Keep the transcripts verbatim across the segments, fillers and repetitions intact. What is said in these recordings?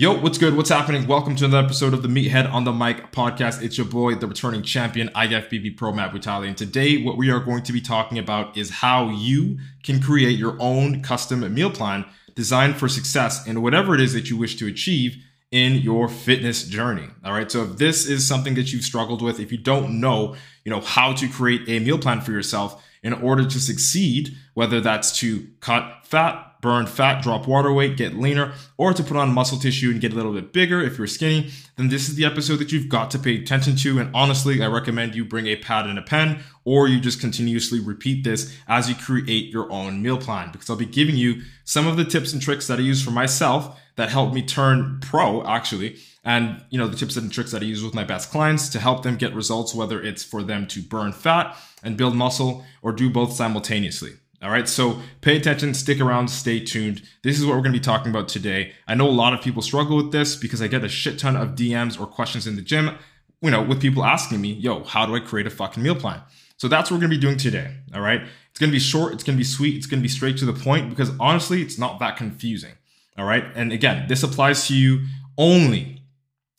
Yo, what's good? What's happening? Welcome to another episode of the Meathead on the Mic podcast. It's your boy, the returning champion, I F B B Pro Matt Butale. And today, what we are going to be talking about is how you can create your own custom meal plan designed for success in whatever it is that you wish to achieve in your fitness journey. All right. So if this is something that you've struggled with, if you don't know, you know, how to create a meal plan for yourself in order to succeed, whether that's to cut fat, burn fat, drop water weight, get leaner, or to put on muscle tissue and get a little bit bigger if you're skinny, then this is the episode that you've got to pay attention to. And honestly, I recommend you bring a pad and a pen, or you just continuously repeat this as you create your own meal plan, because I'll be giving you some of the tips and tricks that I use for myself that helped me turn pro, actually. And, you know, the tips and tricks that I use with my best clients to help them get results, whether it's for them to burn fat and build muscle or do both simultaneously. All right, so pay attention, stick around, stay tuned. This is what we're going to be talking about today. I know a lot of people struggle with this because I get a shit ton of D Ms or questions in the gym, you know, with people asking me, yo, how do I create a fucking meal plan? So that's what we're going to be doing today. All right, it's going to be short, it's going to be sweet, it's going to be straight to the point, because honestly, it's not that confusing. All right, and again, this applies to you only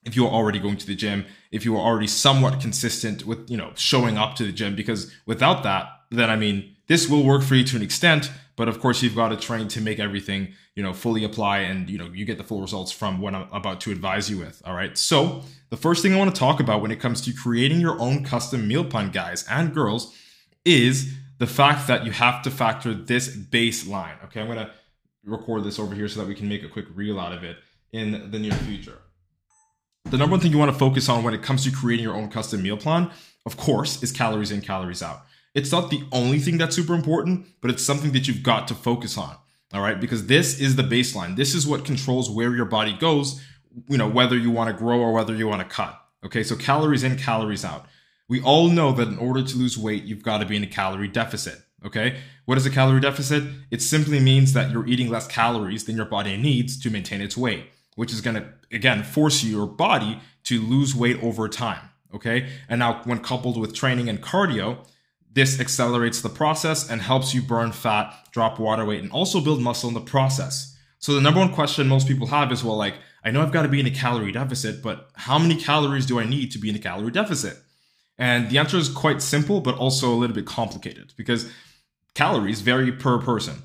if you are already going to the gym, if you are already somewhat consistent with, you know, showing up to the gym, because without that, then I mean, this will work for you to an extent, but of course you've got to train to make everything, you know, fully apply and, you know, you get the full results from what I'm about to advise you with. All right. So the first thing I want to talk about when it comes to creating your own custom meal plan, guys and girls, is the fact that you have to factor this baseline. Okay. I'm going to record this over here so that we can make a quick reel out of it in the near future. The number one thing you want to focus on when it comes to creating your own custom meal plan, of course, is calories in, calories out. It's not the only thing that's super important, but it's something that you've got to focus on, all right? Because this is the baseline. This is what controls where your body goes, you know, whether you want to grow or whether you want to cut, okay? So calories in, calories out. We all know that in order to lose weight, you've got to be in a calorie deficit, okay? What is a calorie deficit? It simply means that you're eating less calories than your body needs to maintain its weight, which is going to, again, force your body to lose weight over time, okay? And now when coupled with training and cardio, this accelerates the process and helps you burn fat, drop water weight, and also build muscle in the process. So the number one question most people have is, well, like, I know I've got to be in a calorie deficit, but how many calories do I need to be in a calorie deficit? And the answer is quite simple, but also a little bit complicated, because calories vary per person.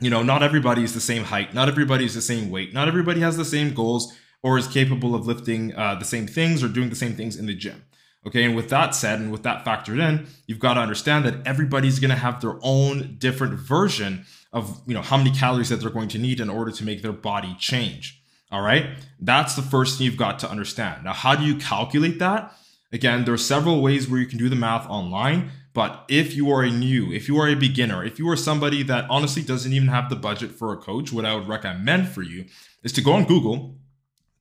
You know, not everybody is the same height. Not everybody is the same weight. Not everybody has the same goals or is capable of lifting uh, the same things or doing the same things in the gym. Okay, and with that said, and with that factored in, you've got to understand that everybody's going to have their own different version of, you know, how many calories that they're going to need in order to make their body change. All right, that's the first thing you've got to understand. Now, how do you calculate that? Again, there are several ways where you can do the math online, but if you are a new, if you are a beginner, if you are somebody that honestly doesn't even have the budget for a coach, what I would recommend for you is to go on Google,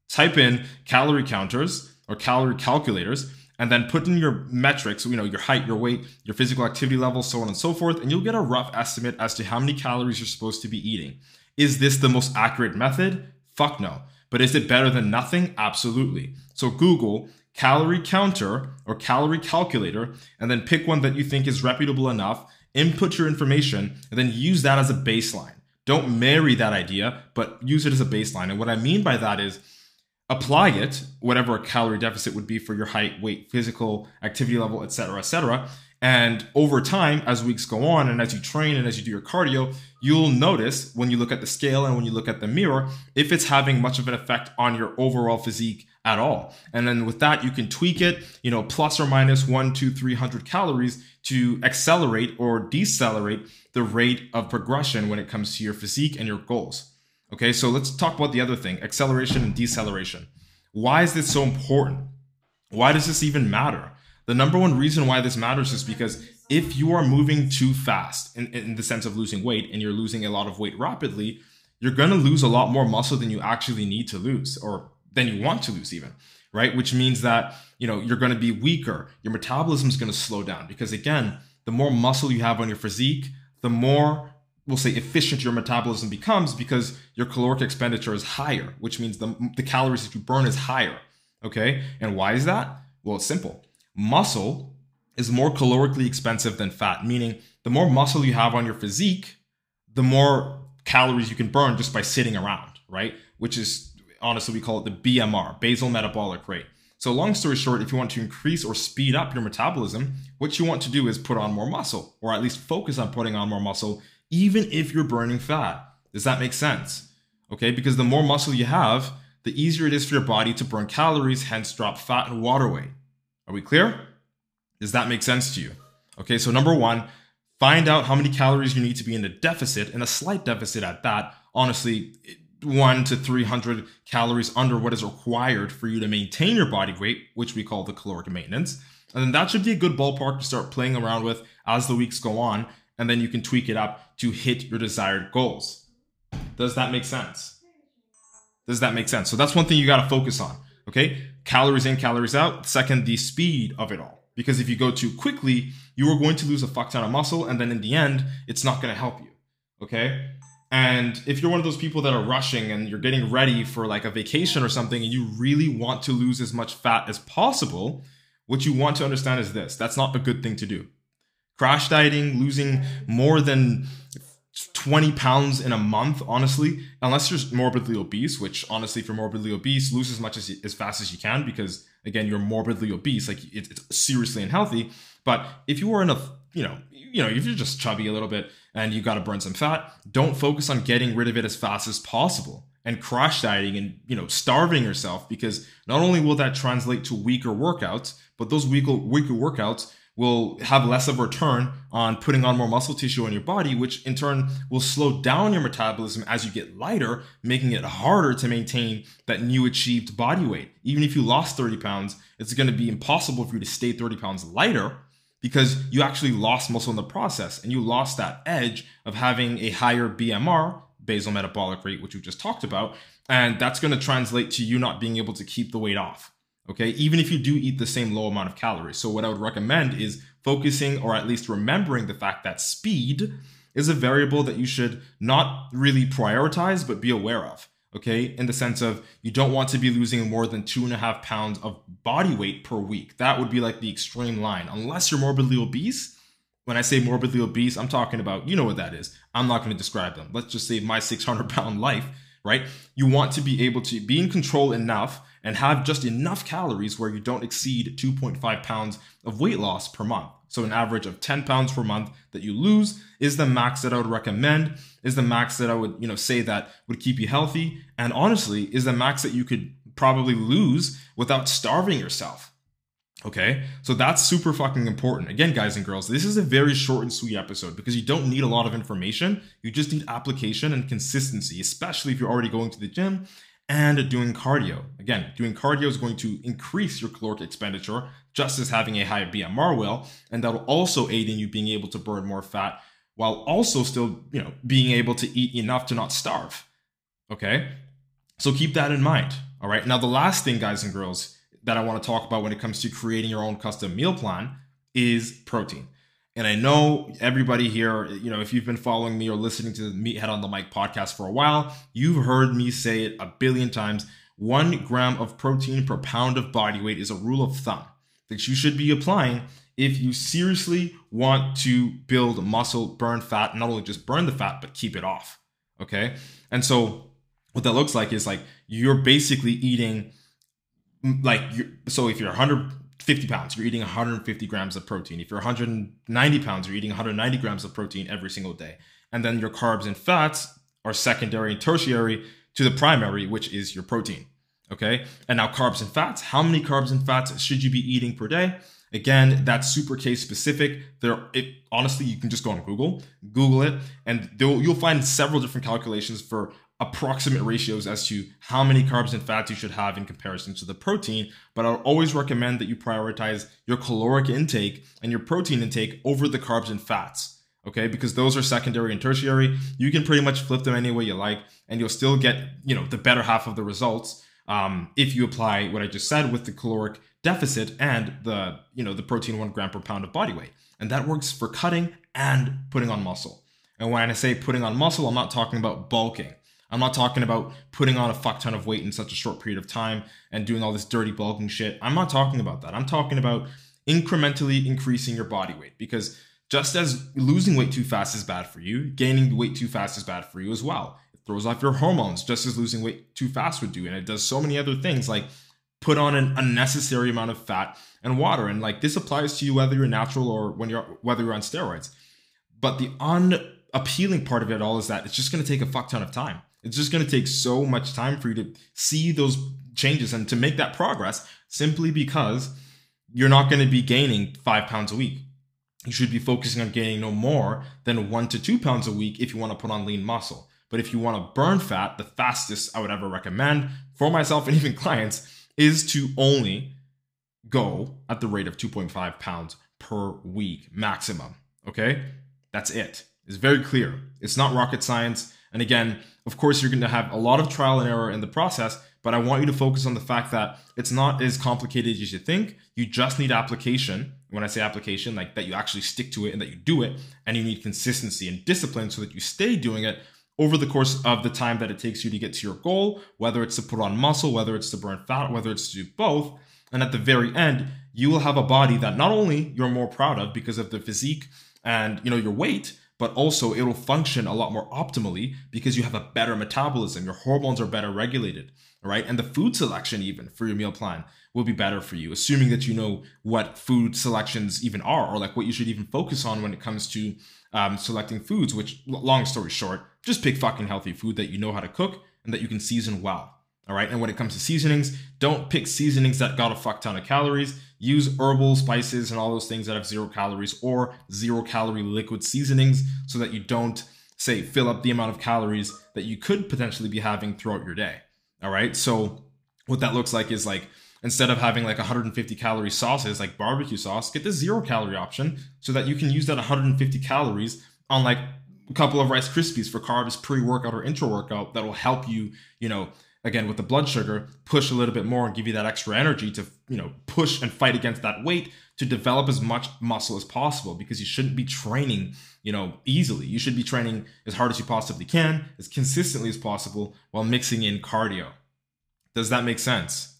type in calorie counters or calorie calculators, and then put in your metrics, you know, your height, your weight, your physical activity level, so on and so forth, and you'll get a rough estimate as to how many calories you're supposed to be eating. Is this the most accurate method? Fuck no. But is it better than nothing? Absolutely. So Google calorie counter or calorie calculator, and then pick one that you think is reputable enough, input your information, and then use that as a baseline. Don't marry that idea, but use it as a baseline. And what I mean by that is, apply it, whatever a calorie deficit would be for your height, weight, physical activity level, et cetera, et cetera. And over time, as weeks go on and as you train and as you do your cardio, you'll notice when you look at the scale and when you look at the mirror, if it's having much of an effect on your overall physique, at all. And then with that, you can tweak it, you know, plus or minus one, two, three hundred calories to accelerate or decelerate the rate of progression when it comes to your physique and your goals. Okay, so let's talk about the other thing, acceleration and deceleration. Why is this so important? Why does this even matter? The number one reason why this matters is because if you are moving too fast in, in the sense of losing weight, and you're losing a lot of weight rapidly, you're going to lose a lot more muscle than you actually need to lose, or than you want to lose even, right? Which means that, you know, you're going to be weaker. Your metabolism is going to slow down because, again, the more muscle you have on your physique, the more, we'll say, efficient your metabolism becomes because your caloric expenditure is higher, which means the, the calories that you burn is higher, okay? And why is that? Well, it's simple. Muscle is more calorically expensive than fat, meaning the more muscle you have on your physique, the more calories you can burn just by sitting around, right? Which is, honestly, we call it the B M R, basal metabolic rate. So long story short, if you want to increase or speed up your metabolism, what you want to do is put on more muscle, or at least focus on putting on more muscle, even if you're burning fat. Does that make sense? Okay, because the more muscle you have, the easier it is for your body to burn calories, hence drop fat and water weight. Are we clear? Does that make sense to you? Okay, so number one, find out how many calories you need to be in a deficit, and a slight deficit at that. Honestly, one to three hundred calories under what is required for you to maintain your body weight, which we call the caloric maintenance. And then that should be a good ballpark to start playing around with as the weeks go on. And then you can tweak it up to hit your desired goals. Does that make sense? Does that make sense? So that's one thing you got to focus on. Okay. Calories in, calories out. Second, the speed of it all. Because if you go too quickly, you are going to lose a fuck ton of muscle. And then in the end, it's not going to help you. Okay. And if you're one of those people that are rushing and you're getting ready for like a vacation or something, and you really want to lose as much fat as possible, what you want to understand is this. That's not a good thing to do. Crash dieting, losing more than twenty pounds in a month, honestly, unless you're morbidly obese, which honestly, if you're morbidly obese, lose as much as, as fast as you can, because again, you're morbidly obese, like it, it's seriously unhealthy. But if you are in a, you know, you know, if you're just chubby a little bit and you got to burn some fat, don't focus on getting rid of it as fast as possible and crash dieting and, you know, starving yourself, because not only will that translate to weaker workouts, but those weaker, weaker workouts will have less of a return on putting on more muscle tissue in your body, which in turn will slow down your metabolism as you get lighter, making it harder to maintain that new achieved body weight. Even if you lost thirty pounds, it's going to be impossible for you to stay thirty pounds lighter, because you actually lost muscle in the process, and you lost that edge of having a higher B M R, basal metabolic rate, which we just talked about. And that's going to translate to you not being able to keep the weight off. Okay, even if you do eat the same low amount of calories. So what I would recommend is focusing, or at least remembering, the fact that speed is a variable that you should not really prioritize, but be aware of. Okay, in the sense of you don't want to be losing more than two and a half pounds of body weight per week. That would be like the extreme line, unless you're morbidly obese. When I say morbidly obese, I'm talking about, you know what that is. I'm not going to describe them. Let's just say my six hundred pound life, right? You want to be able to be in control enough and have just enough calories where you don't exceed two point five pounds of weight loss per month. So an average of ten pounds per month that you lose is the max that I would recommend, is the max that I would, you know, say that would keep you healthy. And honestly, is the max that you could probably lose without starving yourself. Okay, so that's super fucking important. Again, guys and girls, this is a very short and sweet episode because you don't need a lot of information. You just need application and consistency, especially if you're already going to the gym and doing cardio. Again, doing cardio is going to increase your caloric expenditure, just as having a high B M R will, and that'll also aid in you being able to burn more fat while also still, you know, being able to eat enough to not starve. Okay, so keep that in mind. All right, now the last thing, guys and girls, that I want to talk about when it comes to creating your own custom meal plan is protein. And I know everybody here, you know, if you've been following me or listening to the Meathead on the Mic podcast for a while, you've heard me say it a billion times. One gram of protein per pound of body weight is a rule of thumb that you should be applying if you seriously want to build muscle, burn fat, not only just burn the fat, but keep it off. Okay. And so what that looks like is like you're basically eating like, you're, so if you're one hundred fifty pounds, you're eating one hundred fifty grams of protein. If you're one hundred ninety pounds, you're eating one hundred ninety grams of protein every single day. And then your carbs and fats are secondary and tertiary to the primary, which is your protein. Okay. And now carbs and fats, how many carbs and fats should you be eating per day? Again, that's super case specific. There, it, honestly, you can just go on Google, Google it, and you'll find several different calculations for approximate ratios as to how many carbs and fats you should have in comparison to the protein. But I'll always recommend that you prioritize your caloric intake and your protein intake over the carbs and fats. Okay, because those are secondary and tertiary. You can pretty much flip them any way you like, and you'll still get, you know, the better half of the results um, if you apply what I just said with the caloric deficit and the, you know, the protein one gram per pound of body weight. And that works for cutting and putting on muscle. And when I say putting on muscle, I'm not talking about bulking. I'm not talking about putting on a fuck ton of weight in such a short period of time and doing all this dirty bulking shit. I'm not talking about that. I'm talking about incrementally increasing your body weight, because just as losing weight too fast is bad for you, gaining weight too fast is bad for you as well. It throws off your hormones, just as losing weight too fast would do. And it does so many other things, like put on an unnecessary amount of fat and water. And like, this applies to you whether you're natural or when you're whether you're on steroids. But the unappealing part of it all is that it's just going to take a fuck ton of time. It's just going to take so much time for you to see those changes and to make that progress, simply because you're not going to be gaining five pounds a week. You should be focusing on gaining no more than one to two pounds a week if you want to put on lean muscle. But if you want to burn fat, the fastest I would ever recommend for myself and even clients is to only go at the rate of two point five pounds per week maximum. Okay, that's it. It's very clear. It's not rocket science. And again, of course, you're going to have a lot of trial and error in the process, but I want you to focus on the fact that it's not as complicated as you think. You just need application. When I say application, like that you actually stick to it and that you do it, and you need consistency and discipline so that you stay doing it over the course of the time that it takes you to get to your goal, whether it's to put on muscle, whether it's to burn fat, whether it's to do both. And at the very end, you will have a body that not only you're more proud of because of the physique and, you know, your weight, but also it'll function a lot more optimally because you have a better metabolism. Your hormones are better regulated, all right? And the food selection even for your meal plan will be better for you, assuming that you know what food selections even are, or like what you should even focus on when it comes to um, selecting foods, which, long story short, just pick fucking healthy food that you know how to cook and that you can season well, all right? And when it comes to seasonings, don't pick seasonings that got a fuck ton of calories. Use herbal spices and all those things that have zero calories or zero calorie liquid seasonings so that you don't, say, fill up the amount of calories that you could potentially be having throughout your day. All right. So what that looks like is, like, instead of having like one hundred fifty calorie sauces, like barbecue sauce, get the zero calorie option so that you can use that one hundred fifty calories on like a couple of Rice Krispies for carbs pre-workout or intra-workout. That'll help you, you know, again, with the blood sugar, push a little bit more and give you that extra energy to, you know, push and fight against that weight to develop as much muscle as possible, because you shouldn't be training, you know, easily. You should be training as hard as you possibly can, as consistently as possible, while mixing in cardio. Does that make sense?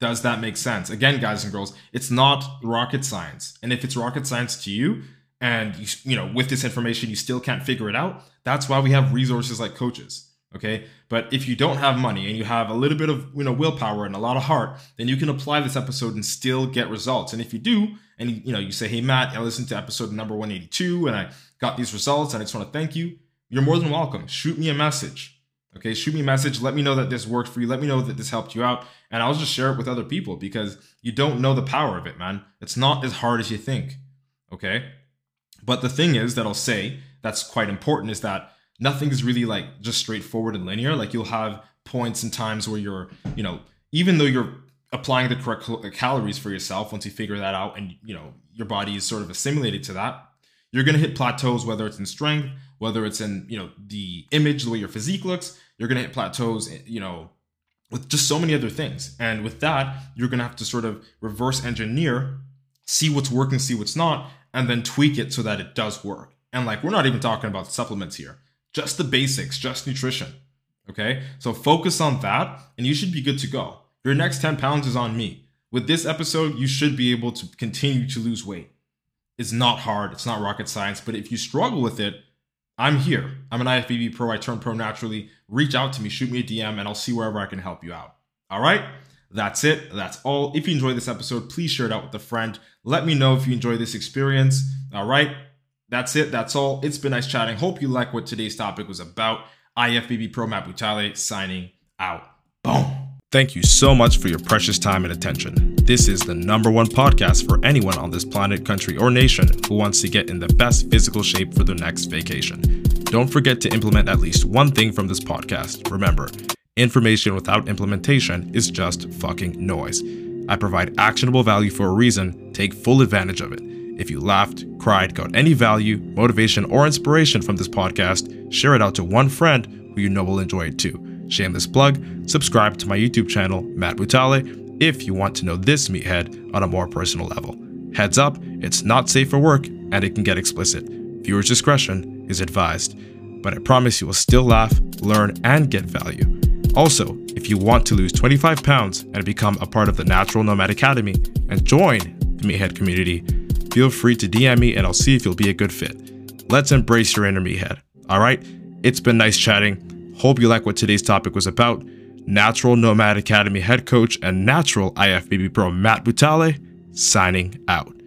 Does that make sense? Again, guys and girls, it's not rocket science. And if it's rocket science to you, and, you, you know, with this information, you still can't figure it out, that's why we have resources like coaches. Okay. But if you don't have money and you have a little bit of, you know, willpower and a lot of heart, then you can apply this episode and still get results. And if you do, and you know, you say, hey, Matt, I listened to episode number one eighty-two and I got these results and I just want to thank you. You're more than welcome. Shoot me a message. Okay. Shoot me a message. Let me know that this worked for you. Let me know that this helped you out. And I'll just share it with other people, because you don't know the power of it, man. It's not as hard as you think. Okay. But the thing is that I'll say that's quite important is that nothing is really like just straightforward and linear. Like, you'll have points and times where you're, you know, even though you're applying the correct cal- calories for yourself, once you figure that out and, you know, your body is sort of assimilated to that, you're going to hit plateaus, whether it's in strength, whether it's in, you know, the image, the way your physique looks, you're going to hit plateaus, you know, with just so many other things. And with that, you're going to have to sort of reverse engineer, see what's working, see what's not, and then tweak it so that it does work. And like, we're not even talking about supplements here. Just the basics, just nutrition. Okay. So focus on that and you should be good to go. Your next ten pounds is on me. With this episode, you should be able to continue to lose weight. It's not hard. It's not rocket science, but if you struggle with it, I'm here. I'm an I F B B pro. I turned pro naturally. Reach out to me, shoot me a D M, and I'll see wherever I can help you out. All right. That's it. That's all. If you enjoyed this episode, please share it out with a friend. Let me know if you enjoy this experience. All right. That's it. That's all. It's been nice chatting. Hope you like what today's topic was about. I F B B Pro Matt Butale signing out. Boom. Thank you so much for your precious time and attention. This is the number one podcast for anyone on this planet, country, or nation who wants to get in the best physical shape for their next vacation. Don't forget to implement at least one thing from this podcast. Remember, information without implementation is just fucking noise. I provide actionable value for a reason. Take full advantage of it. If you laughed, cried, got any value, motivation, or inspiration from this podcast, share it out to one friend who you know will enjoy it too. Shameless plug, subscribe to my YouTube channel, Matt Butale, if you want to know this meathead on a more personal level. Heads up, it's not safe for work and it can get explicit. Viewer's discretion is advised, but I promise you will still laugh, learn, and get value. Also, if you want to lose twenty-five pounds and become a part of the Natural Nomad Academy and join the Meathead community, feel free to D M me and I'll see if you'll be a good fit. Let's embrace your inner meathead, all right? It's been nice chatting. Hope you like what today's topic was about. Natural Nomad Academy head coach and natural I F B B Pro Matt Butale signing out.